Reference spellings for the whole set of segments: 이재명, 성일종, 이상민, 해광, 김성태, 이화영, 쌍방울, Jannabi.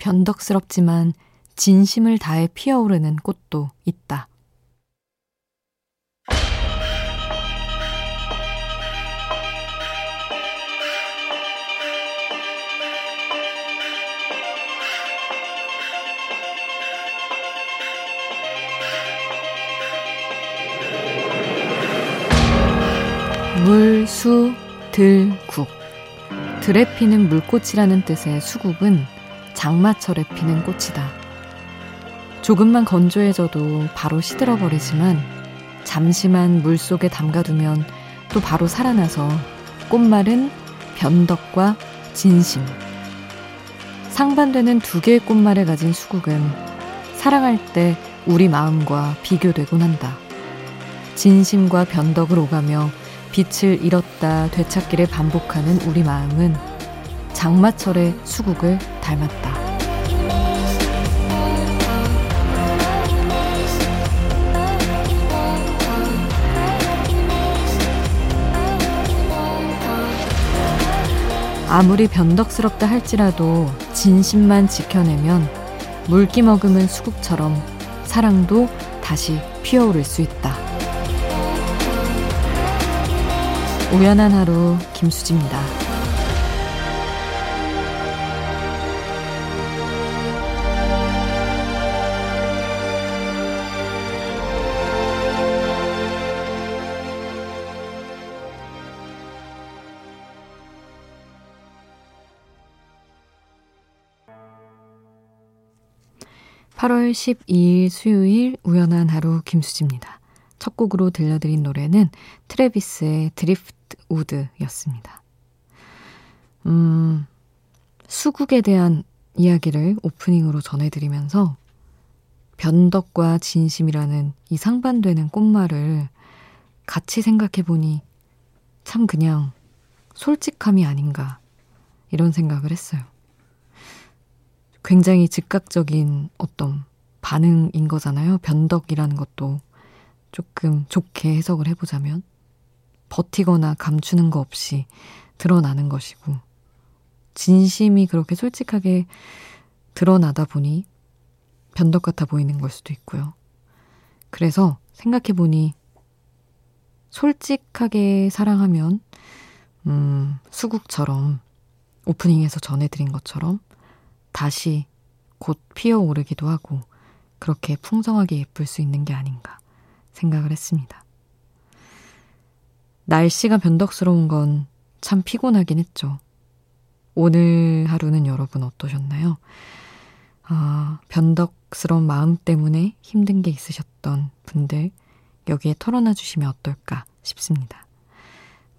변덕스럽지만 진심을 다해 피어오르는 꽃도 있다. 물, 수, 들, 국. 들에 피는 물꽃이라는 뜻의 수국은 장마철에 피는 꽃이다. 조금만 건조해져도 바로 시들어버리지만 잠시만 물속에 담가두면 또 바로 살아나서 꽃말은 변덕과 진심. 상반되는 두 개의 꽃말을 가진 수국은 사랑할 때 우리 마음과 비교되곤 한다. 진심과 변덕을 오가며 빛을 잃었다 되찾기를 반복하는 우리 마음은 장마철의 수국을 닮았다. 아무리 변덕스럽다 할지라도 진심만 지켜내면 물기 머금은 수국처럼 사랑도 다시 피어오를 수 있다. 우연한 하루 김수지입니다. (8월 12일) 수요일 우연한 하루 김수지입니다. 첫 곡으로 들려드린 노래는 트래비스의 드리프트 우드였습니다. 수국에 대한 이야기를 오프닝으로 전해드리면서 변덕과 진심이라는 이 상반되는 꽃말을 같이 생각해보니 참 그냥 솔직함이 아닌가 이런 생각을 했어요. 굉장히 즉각적인 어떤 반응인 거잖아요. 변덕이라는 것도. 조금 좋게 해석을 해보자면 버티거나 감추는 거 없이 드러나는 것이고 진심이 그렇게 솔직하게 드러나다 보니 변덕 같아 보이는 걸 수도 있고요. 그래서 생각해보니 솔직하게 사랑하면 수국처럼 오프닝에서 전해드린 것처럼 다시 곧 피어오르기도 하고 그렇게 풍성하게 예쁠 수 있는 게 아닌가 생각을 했습니다. 날씨가 변덕스러운 건 참 피곤하긴 했죠. 오늘 하루는 여러분 어떠셨나요? 변덕스러운 마음 때문에 힘든 게 있으셨던 분들 여기에 털어놔 주시면 어떨까 싶습니다.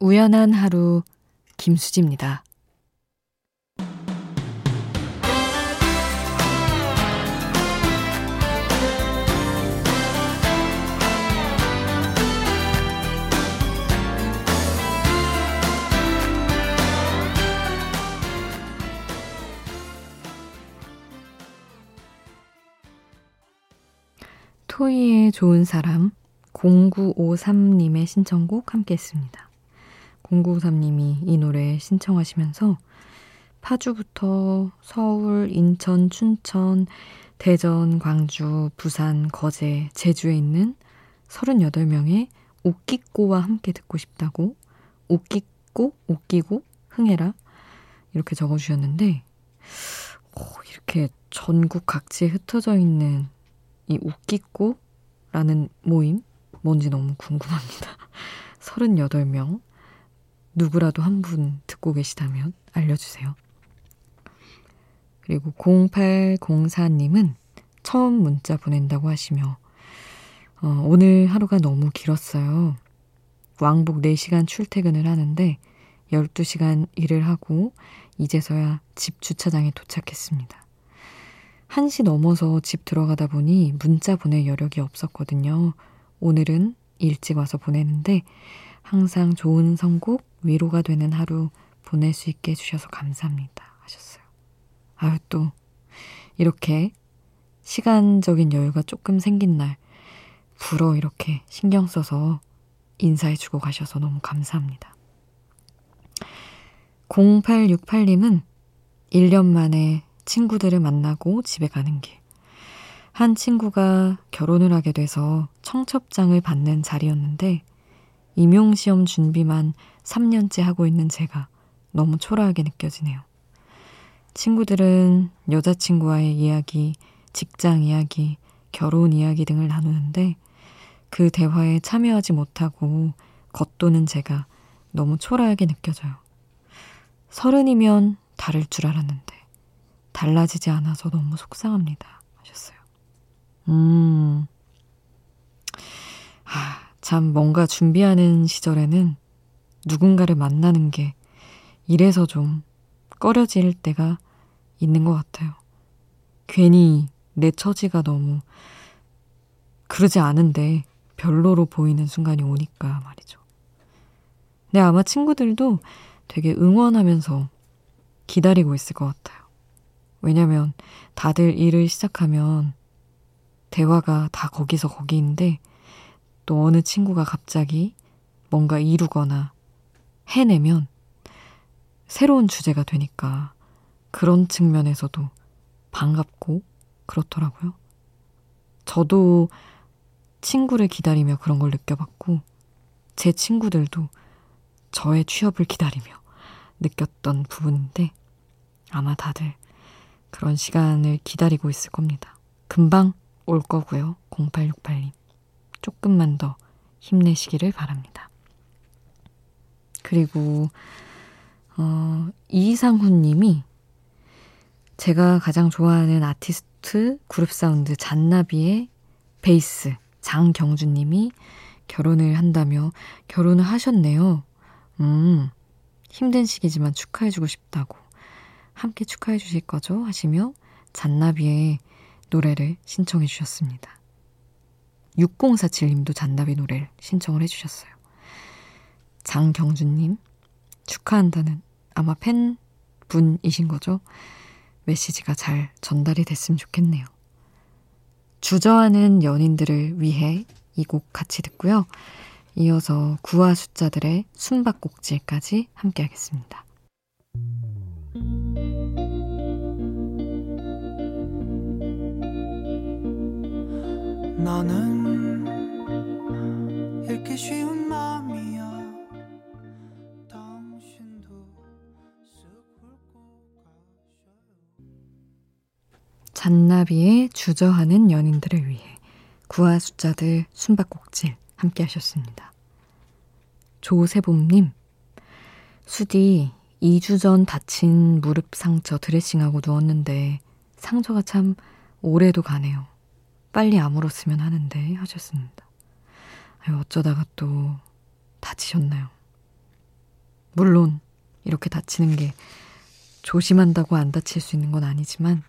우연한 하루 김수지입니다. 2위의 좋은 사람 0953님의 신청곡 함께 했습니다. 0953님이 이 노래 신청하시면서 파주부터 서울, 인천, 춘천, 대전, 광주, 부산, 거제, 제주에 있는 38명의 웃기꼬와 함께 듣고 싶다고 웃기꼬, 웃기고, 흥해라 이렇게 적어주셨는데 이렇게 전국 각지에 흩어져 있는 이 웃기꼬라는 모임 뭔지 너무 궁금합니다. 38명 누구라도 한 분 듣고 계시다면 알려주세요. 그리고 0804님은 처음 문자 보낸다고 하시며 오늘 하루가 너무 길었어요. 왕복 4시간 출퇴근을 하는데 12시간 일을 하고 이제서야 집 주차장에 도착했습니다. 1시 넘어서 집 들어가다 보니 문자 보낼 여력이 없었거든요. 오늘은 일찍 와서 보내는데 항상 좋은 선곡, 위로가 되는 하루 보낼 수 있게 해주셔서 감사합니다 하셨어요. 아유, 또 이렇게 시간적인 여유가 조금 생긴 날 불어 이렇게 신경 써서 인사해주고 가셔서 너무 감사합니다. 0868님은 1년 만에 친구들을 만나고 집에 가는 길. 한 친구가 결혼을 하게 돼서 청첩장을 받는 자리였는데 임용시험 준비만 3년째 하고 있는 제가 너무 초라하게 느껴지네요. 친구들은 여자친구와의 이야기, 직장 이야기, 결혼 이야기 등을 나누는데 그 대화에 참여하지 못하고 겉도는 제가 너무 초라하게 느껴져요. 30이면 다를 줄 알았는데 달라지지 않아서 너무 속상합니다 하셨어요. 참 뭔가 준비하는 시절에는 누군가를 만나는 게 이래서 좀 꺼려질 때가 있는 것 같아요. 괜히 내 처지가 너무 그러지 않은데 별로로 보이는 순간이 오니까 말이죠. 근데 아마 친구들도 되게 응원하면서 기다리고 있을 것 같아요. 왜냐면 다들 일을 시작하면 대화가 다 거기서 거기인데 또 어느 친구가 갑자기 뭔가 이루거나 해내면 새로운 주제가 되니까 그런 측면에서도 반갑고 그렇더라고요. 저도 친구를 기다리며 그런 걸 느껴봤고 제 친구들도 저의 취업을 기다리며 느꼈던 부분인데 아마 다들 그런 시간을 기다리고 있을 겁니다. 금방 올 거고요. 0868님. 조금만 더 힘내시기를 바랍니다. 그리고 이상훈님이 제가 가장 좋아하는 아티스트 그룹 사운드 잔나비의 베이스 장경주님이 결혼을 한다며 결혼을 하셨네요. 힘든 시기지만 축하해주고 싶다고 함께 축하해 주실 거죠? 하시며 잔나비의 노래를 신청해 주셨습니다. 6047님도 잔나비 노래를 신청을 해주셨어요. 장경준님 축하한다는 아마 팬분이신 거죠? 메시지가 잘 전달이 됐으면 좋겠네요. 주저하는 연인들을 위해 이 곡 같이 듣고요. 이어서 구화 숫자들의 숨바꼭질까지 함께 하겠습니다. 나는 이렇게 쉬운 마음이야. 당신도 잔나비의 주저하는 연인들을 위해 구화 숫자들 숨바꼭질 함께 하셨습니다. 조세봄님, 수디 2주 전 다친 무릎 상처 드레싱하고 누웠는데 상처가 참 오래도 가네요. 빨리 아물었으면 하는데 하셨습니다. 아유, 어쩌다가 또 다치셨나요? 물론 이렇게 다치는 게 조심한다고 안 다칠 수 있는 건 아니지만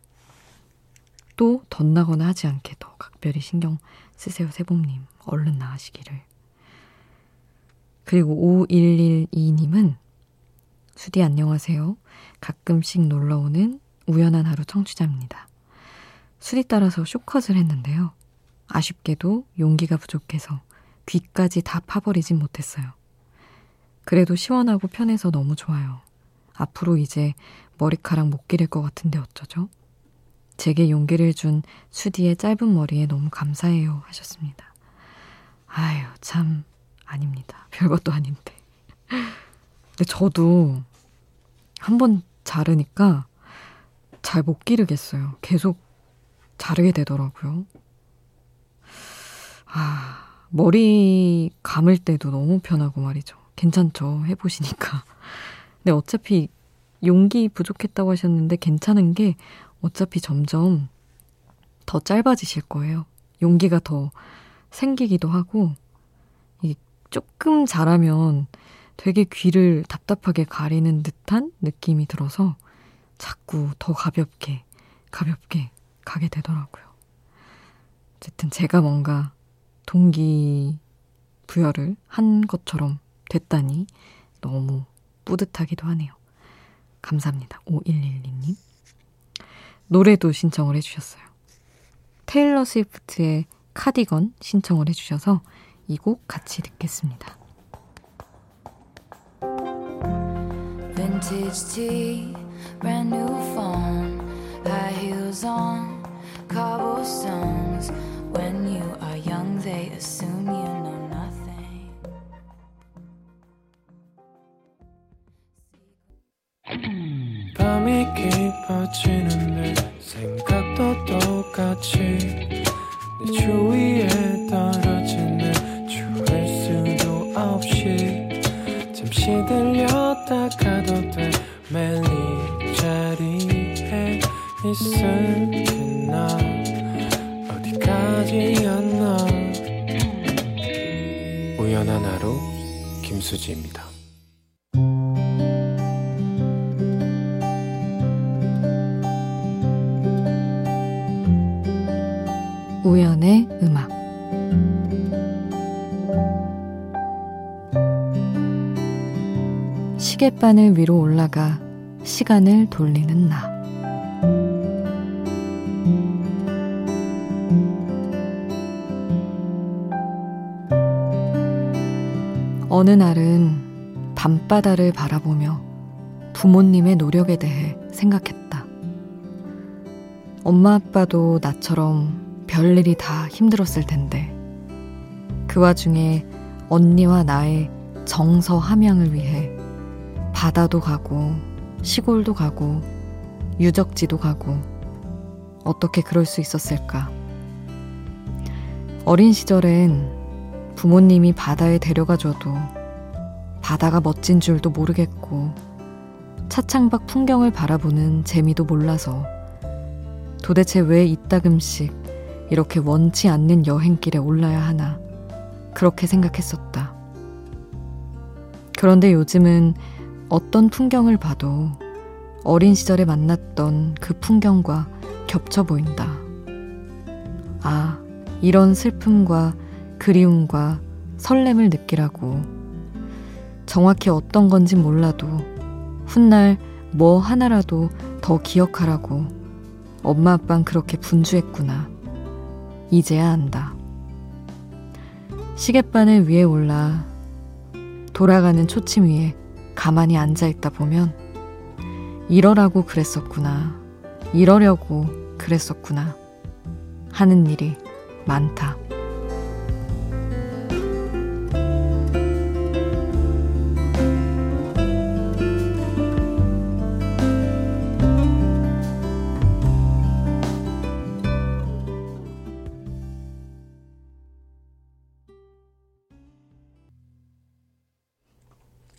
또 덧나거나 하지 않게 더 각별히 신경 쓰세요. 세봄님, 얼른 나으시기를. 그리고 5112님은 수디 안녕하세요. 가끔씩 놀러오는 우연한 하루 청취자입니다. 수리 따라서 쇼컷을 했는데요. 아쉽게도 용기가 부족해서 귀까지 다 파버리진 못했어요. 그래도 시원하고 편해서 너무 좋아요. 앞으로 이제 머리카락 못 기를 것 같은데 어쩌죠? 제게 용기를 준 수디의 짧은 머리에 너무 감사해요 하셨습니다. 아유, 참 아닙니다. 별것도 아닌데. 근데 저도 한번 자르니까 잘 못 기르겠어요. 계속 자르게 되더라고요. 머리 감을 때도 너무 편하고 말이죠. 괜찮죠? 해보시니까. 근데 어차피 용기 부족했다고 하셨는데 괜찮은 게 어차피 점점 더 짧아지실 거예요. 용기가 더 생기기도 하고, 이게 조금 자라면 되게 귀를 답답하게 가리는 듯한 느낌이 들어서 자꾸 더 가볍게 가게 되더라고요. 어쨌든 제가 뭔가 동기부여를 한 것처럼 됐다니 너무 뿌듯하기도 하네요. 감사합니다. 5112님. 노래도 신청을 해주셨어요. 테일러 스위프트의 카디건 신청을 해주셔서 이 곡 같이 듣겠습니다. Vintage tea, brand new phone, high heels on, cobblestones. When you are young, they assume you know nothing. 밤이 깊어지는데 생각도 똑같이 내 주위에 떨어지네. 추울 수도 없이 잠시 들렸다 가도 돼. 매일 이 자리에 있을게나 어디까지였나. 우연한 하루 김수지입니다. 우연의 음악. 시계바늘 위로 올라가 시간을 돌리는 나. 어느 날은 밤바다를 바라보며 부모님의 노력에 대해 생각했다. 엄마 아빠도 나처럼 별일이 다 힘들었을 텐데 그 와중에 언니와 나의 정서 함양을 위해 바다도 가고 시골도 가고 유적지도 가고 어떻게 그럴 수 있었을까. 어린 시절엔 부모님이 바다에 데려가줘도 바다가 멋진 줄도 모르겠고 차창밖 풍경을 바라보는 재미도 몰라서 도대체 왜 이따금씩 이렇게 원치 않는 여행길에 올라야 하나 그렇게 생각했었다. 그런데 요즘은 어떤 풍경을 봐도 어린 시절에 만났던 그 풍경과 겹쳐 보인다. 아, 이런 슬픔과 그리움과 설렘을 느끼라고. 정확히 어떤 건진 몰라도 훗날 뭐 하나라도 더 기억하라고 엄마 아빠는 그렇게 분주했구나. 이제야 안다. 시곗바늘 위에 올라 돌아가는 초침 위에 가만히 앉아있다 보면 이러라고 그랬었구나, 이러려고 그랬었구나 하는 일이 많다.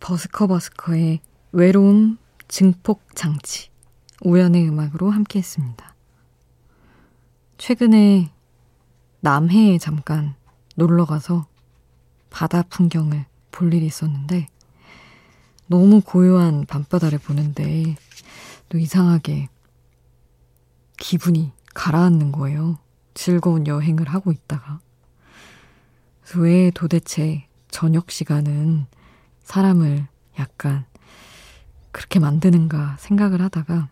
버스커버스커의 외로움 증폭장치, 우연의 음악으로 함께했습니다. 최근에 남해에 잠깐 놀러가서 바다 풍경을 볼 일이 있었는데 너무 고요한 밤바다를 보는데 또 이상하게 기분이 가라앉는 거예요. 즐거운 여행을 하고 있다가. 그래서 왜 도대체 저녁 시간은 사람을 약간 그렇게 만드는가 생각을 하다가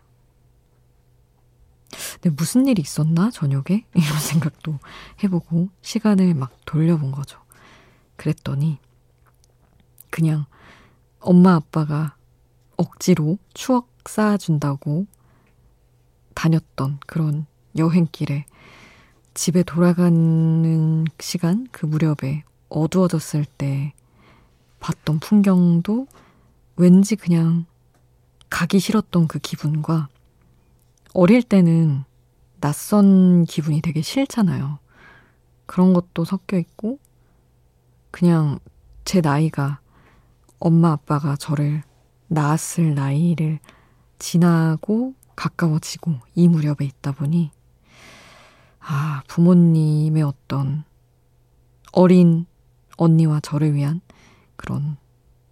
근데 무슨 일이 있었나 저녁에? 이런 생각도 해보고 시간을 막 돌려본 거죠. 그랬더니 그냥 엄마 아빠가 억지로 추억 쌓아준다고 다녔던 그런 여행길에 집에 돌아가는 시간 그 무렵에 어두워졌을 때 봤던 풍경도 왠지 그냥 가기 싫었던 그 기분과 어릴 때는 낯선 기분이 되게 싫잖아요. 그런 것도 섞여 있고 그냥 제 나이가 엄마 아빠가 저를 낳았을 나이를 지나고 가까워지고 이 무렵에 있다 보니 아, 부모님의 어떤 어린 언니와 저를 위한 그런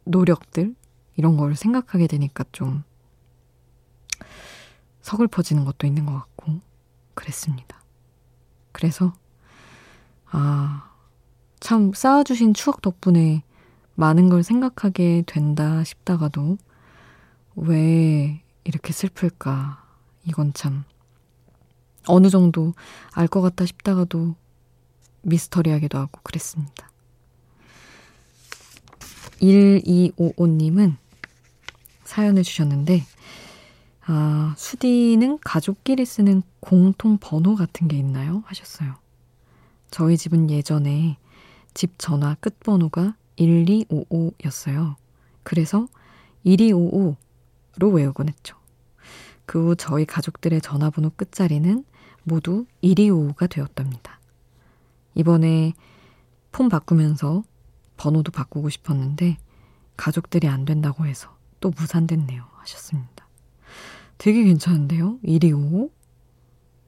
노력들, 이런 걸 생각하게 되니까 좀 서글퍼지는 것도 있는 것 같고 그랬습니다. 그래서 참 쌓아주신 추억 덕분에 많은 걸 생각하게 된다 싶다가도 왜 이렇게 슬플까, 이건 참 어느 정도 알 것 같다 싶다가도 미스터리하기도 하고 그랬습니다. 1255님은 사연을 주셨는데, 수디는 가족끼리 쓰는 공통 번호 같은 게 있나요? 하셨어요. 저희 집은 예전에 집 전화 끝번호가 1255였어요. 그래서 1255로 외우곤 했죠. 그 후 저희 가족들의 전화번호 끝자리는 모두 1255가 되었답니다. 이번에 폰 바꾸면서 번호도 바꾸고 싶었는데 가족들이 안 된다고 해서 또 무산됐네요. 하셨습니다. 되게 괜찮은데요? 1255?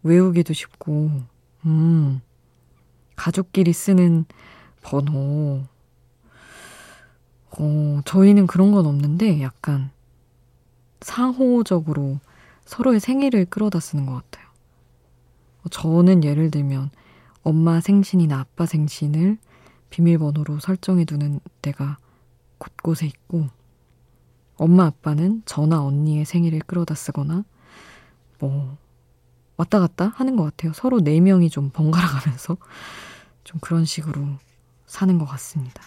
외우기도 쉽고, 가족끼리 쓰는 번호. 저희는 그런 건 없는데 약간 상호적으로 서로의 생일을 끌어다 쓰는 것 같아요. 저는 예를 들면 엄마 생신이나 아빠 생신을 비밀번호로 설정해두는 데가 곳곳에 있고, 엄마 아빠는 저나 언니의 생일을 끌어다 쓰거나 뭐 왔다 갔다 하는 것 같아요. 서로 4명이 좀 번갈아 가면서 좀 그런 식으로 사는 것 같습니다.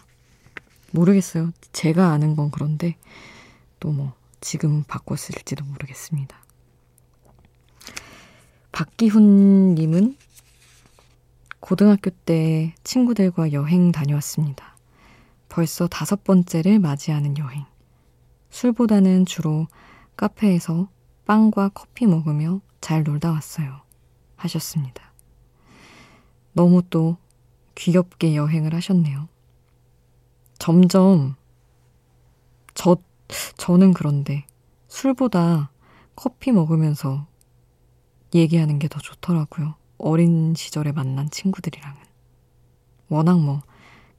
모르겠어요. 제가 아는 건 그런데 또 뭐 지금 바꿨을지도 모르겠습니다. 박기훈님은 고등학교 때 친구들과 여행 다녀왔습니다. 벌써 5번째를 맞이하는 여행. 술보다는 주로 카페에서 빵과 커피 먹으며 잘 놀다 왔어요. 하셨습니다. 너무 또 귀엽게 여행을 하셨네요. 점점 저는 그런데 술보다 커피 먹으면서 얘기하는 게 더 좋더라고요. 어린 시절에 만난 친구들이랑은. 워낙 뭐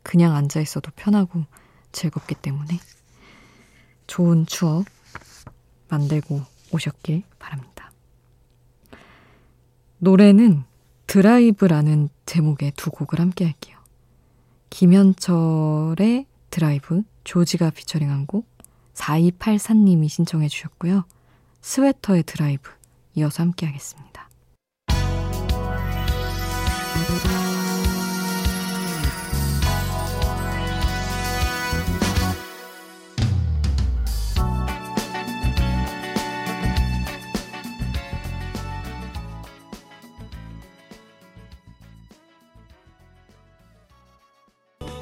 그냥 앉아있어도 편하고 즐겁기 때문에 좋은 추억 만들고 오셨길 바랍니다. 노래는 드라이브라는 제목의 2곡을 함께 할게요. 김현철의 드라이브, 조지가 피처링한 곡 4284님이 신청해 주셨고요. 스웨터의 드라이브 이어서 함께 하겠습니다.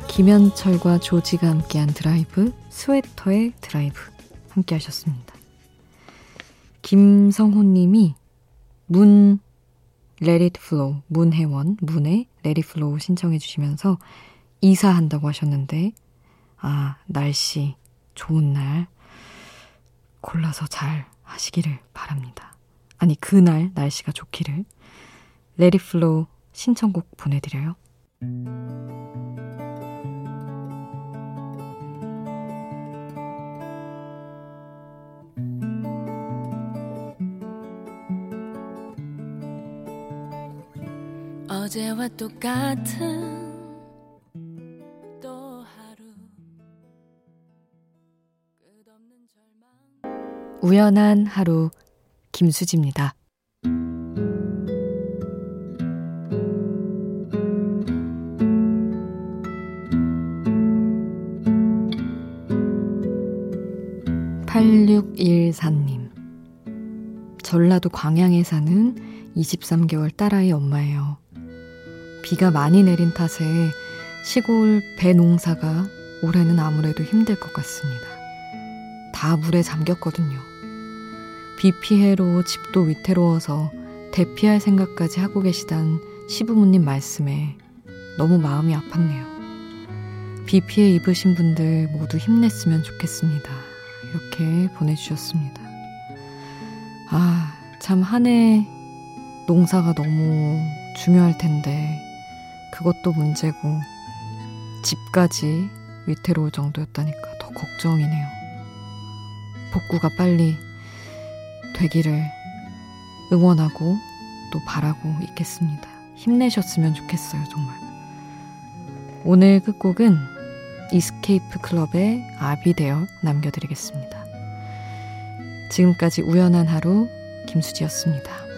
김현철과 조지가 함께한 드라이브, 스웨터의 드라이브 함께 하셨습니다. 김성호님이 문 Let it flow, 문혜원, 문의 Let it flow 신청해 주시면서 이사한다고 하셨는데, 날씨 좋은 날 골라서 잘 하시기를 바랍니다. 아니, 그날 날씨가 좋기를. Let it flow 신청곡 보내드려요. 어제와 똑같은 또 하루 끝없는 절망. 우연한 하루 김수지입니다. 음. 8614님, 전라도 광양에 사는 23개월 딸아이 엄마예요. 비가 많이 내린 탓에 시골 배 농사가 올해는 아무래도 힘들 것 같습니다. 다 물에 잠겼거든요. 비 피해로 집도 위태로워서 대피할 생각까지 하고 계시단 시부모님 말씀에 너무 마음이 아팠네요. 비 피해 입으신 분들 모두 힘냈으면 좋겠습니다. 이렇게 보내주셨습니다. 참 한 해 농사가 너무 중요할 텐데 그것도 문제고 집까지 위태로울 정도였다니까 더 걱정이네요. 복구가 빨리 되기를 응원하고 또 바라고 있겠습니다. 힘내셨으면 좋겠어요, 정말. 오늘 끝곡은 이스케이프 클럽의 아비데어 남겨드리겠습니다. 지금까지 우연한 하루 김수지였습니다.